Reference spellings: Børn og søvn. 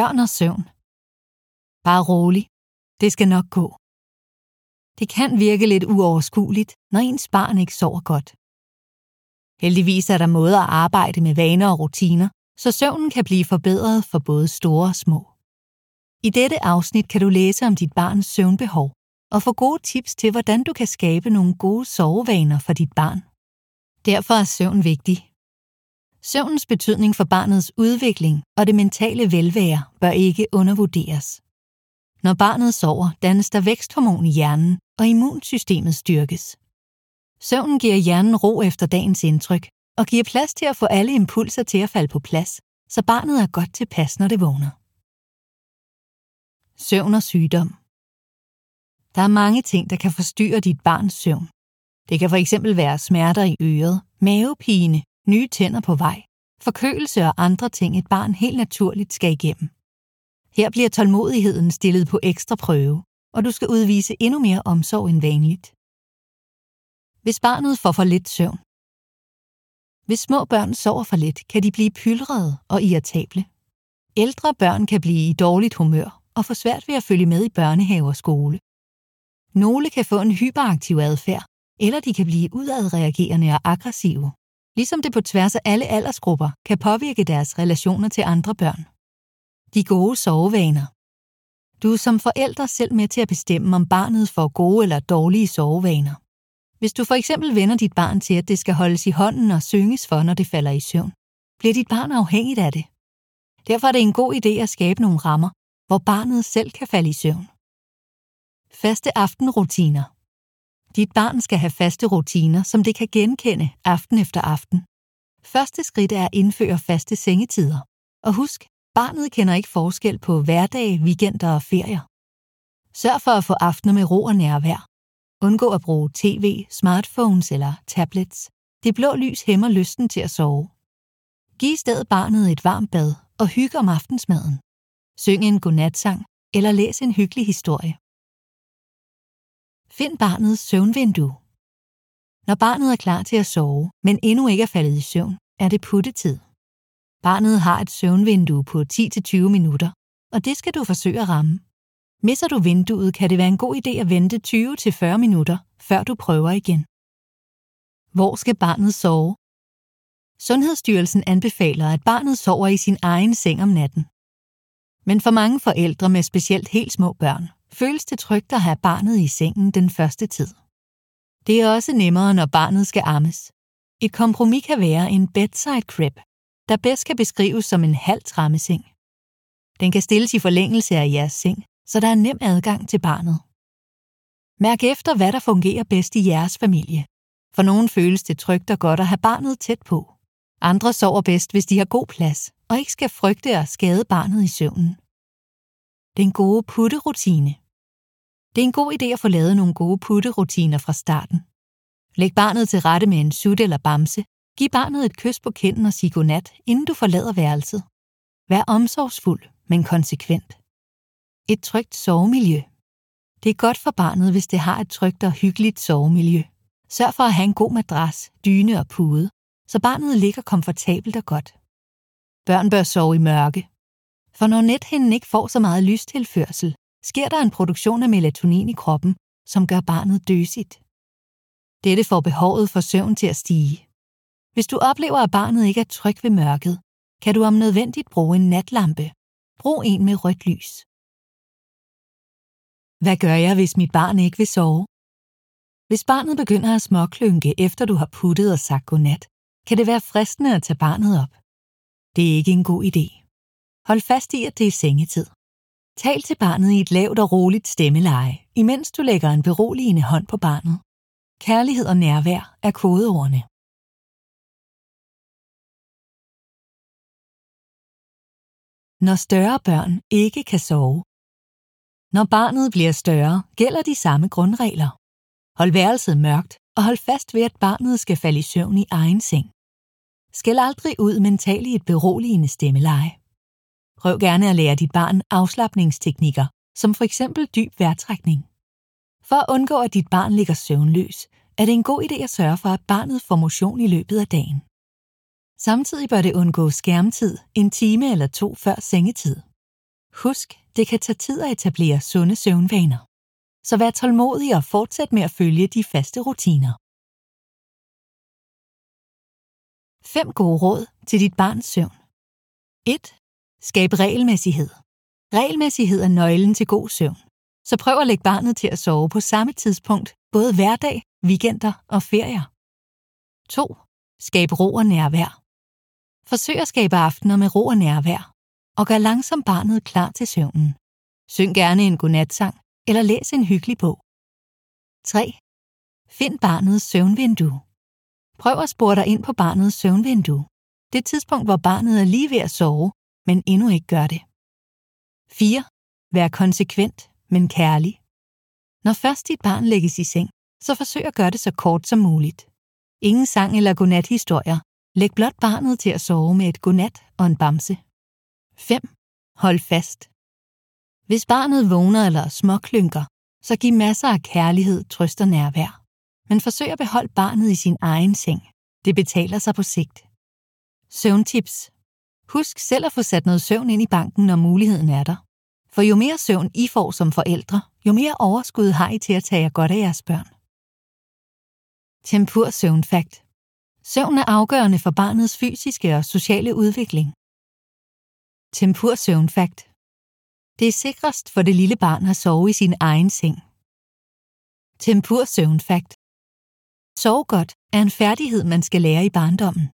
Børn og søvn. Bare rolig. Det skal nok gå. Det kan virke lidt uoverskueligt, når ens barn ikke sover godt. Heldigvis er der måder at arbejde med vaner og rutiner, så søvnen kan blive forbedret for både store og små. I dette afsnit kan du læse om dit barns søvnbehov og få gode tips til, hvordan du kan skabe nogle gode sovevaner for dit barn. Derfor er søvn vigtig. Søvnens betydning for barnets udvikling og det mentale velvære bør ikke undervurderes. Når barnet sover, dannes der væksthormon i hjernen, og immunsystemet styrkes. Søvnen giver hjernen ro efter dagens indtryk, og giver plads til at få alle impulser til at falde på plads, så barnet er godt tilpas, når det vågner. Søvn og sygdom. Der er mange ting, der kan forstyrre dit barns søvn. Det kan fx være smerter i øret, mavepine, nye tænder på vej, forkølelse og andre ting, et barn helt naturligt skal igennem. Her bliver tålmodigheden stillet på ekstra prøve, og du skal udvise endnu mere omsorg end vanligt. Hvis barnet får for lidt søvn. Hvis små børn sover for lidt, kan de blive pylrede og irritable. Ældre børn kan blive i dårligt humør og få svært ved at følge med i børnehave og skole. Nogle kan få en hyperaktiv adfærd, eller de kan blive udadreagerende og aggressive, ligesom det på tværs af alle aldersgrupper kan påvirke deres relationer til andre børn. De gode sovevaner. Du er som forælder selv med til at bestemme, om barnet får gode eller dårlige sovevaner. Hvis du for eksempel vender dit barn til, at det skal holdes i hånden og synges for, når det falder i søvn, bliver dit barn afhængigt af det. Derfor er det en god idé at skabe nogle rammer, hvor barnet selv kan falde i søvn. Faste aftenrutiner. Dit barn skal have faste rutiner, som det kan genkende aften efter aften. Første skridt er at indføre faste sengetider. Og husk, barnet kender ikke forskel på hverdage, weekender og ferier. Sørg for at få aftener med ro og nærvær. Undgå at bruge tv, smartphones eller tablets. Det blå lys hæmmer lysten til at sove. Giv i stedet barnet et varmt bad og hygge om aftensmaden. Syng en godnatsang eller læs en hyggelig historie. Find barnets søvnvindue. Når barnet er klar til at sove, men endnu ikke er faldet i søvn, er det puttetid. Barnet har et søvnvindue på 10-20 minutter, og det skal du forsøge at ramme. Misser du vinduet, kan det være en god idé at vente 20-40 minutter, før du prøver igen. Hvor skal barnet sove? Sundhedsstyrelsen anbefaler, at barnet sover i sin egen seng om natten. Men for mange forældre med specielt helt små børn, føles det trygt at have barnet i sengen den første tid. Det er også nemmere, når barnet skal ammes. Et kompromis kan være en bedside crib, der bedst kan beskrives som en halv trammeseng. Den kan stilles i forlængelse af jeres seng, så der er nem adgang til barnet. Mærk efter, hvad der fungerer bedst i jeres familie. For nogen føles det trygt og godt at have barnet tæt på. Andre sover bedst, hvis de har god plads, og ikke skal frygte at skade barnet i søvnen. Den gode putterutine. Det er en god idé at få lavet nogle gode putterutiner fra starten. Læg barnet til rette med en sut eller bamse. Giv barnet et kys på kinden og sig godnat, inden du forlader værelset. Vær omsorgsfuld, men konsekvent. Et trygt sovemiljø. Det er godt for barnet, hvis det har et trygt og hyggeligt sovemiljø. Sørg for at have en god madras, dyne og pude, så barnet ligger komfortabelt og godt. Børn bør sove i mørke. For når nethinden ikke får så meget lystilførsel, sker der en produktion af melatonin i kroppen, som gør barnet døsigt. Dette får behovet for søvn til at stige. Hvis du oplever, at barnet ikke er tryg ved mørket, kan du om nødvendigt bruge en natlampe. Brug en med rødt lys. Hvad gør jeg, hvis mit barn ikke vil sove? Hvis barnet begynder at småklynke, efter du har puttet og sagt godnat, kan det være fristende at tage barnet op. Det er ikke en god idé. Hold fast i, at det er sengetid. Tal til barnet i et lavt og roligt stemmeleje, imens du lægger en beroligende hånd på barnet. Kærlighed og nærvær er kodeordene. Når større børn ikke kan sove. Når barnet bliver større, gælder de samme grundregler. Hold værelset mørkt, og hold fast ved, at barnet skal falde i søvn i egen seng. Skæld aldrig ud mentalt i et beroligende stemmeleje. Prøv gerne at lære dit barn afslapningsteknikker, som for eksempel dyb vejrtrækning. For at undgå, at dit barn ligger søvnløs, er det en god idé at sørge for, at barnet får motion i løbet af dagen. Samtidig bør det undgå skærmtid en time eller to før sengetid. Husk, det kan tage tid at etablere sunde søvnvaner. Så vær tålmodig og fortsæt med at følge de faste rutiner. 5 gode råd til dit barns søvn. 1. Skab regelmæssighed. Regelmæssighed er nøglen til god søvn. Så prøv at lægge barnet til at sove på samme tidspunkt, både hverdag, weekender og ferier. 2. Skab ro og nærvær. Forsøg at skabe aftener med ro og nærvær, og gør langsomt barnet klar til søvnen. Syng gerne en godnatsang, eller læs en hyggelig bog. 3. Find barnets søvnvindue. Prøv at spore dig ind på barnets søvnvindue. Det tidspunkt, hvor barnet er lige ved at sove, men endnu ikke gør det. 4. Vær konsekvent, men kærlig. Når først dit barn lægges i seng, så forsøg at gøre det så kort som muligt. Ingen sang eller godnathistorier. Læg blot barnet til at sove med et godnat og en bamse. 5. Hold fast. Hvis barnet vågner eller småklynker, så giv masser af kærlighed, trøst og nærvær. Men forsøg at beholde barnet i sin egen seng. Det betaler sig på sigt. Søvntips. Husk selv at få sat noget søvn ind i banken, når muligheden er der. For jo mere søvn I får som forældre, jo mere overskud har I til at tage jer godt af jeres børn. Tempur søvnfakt. Søvn er afgørende for barnets fysiske og sociale udvikling. Tempur søvnfakt. Det er sikrest for det lille barn at sove i sin egen seng. Tempur søvnfakt. Sove godt er en færdighed, man skal lære i barndommen.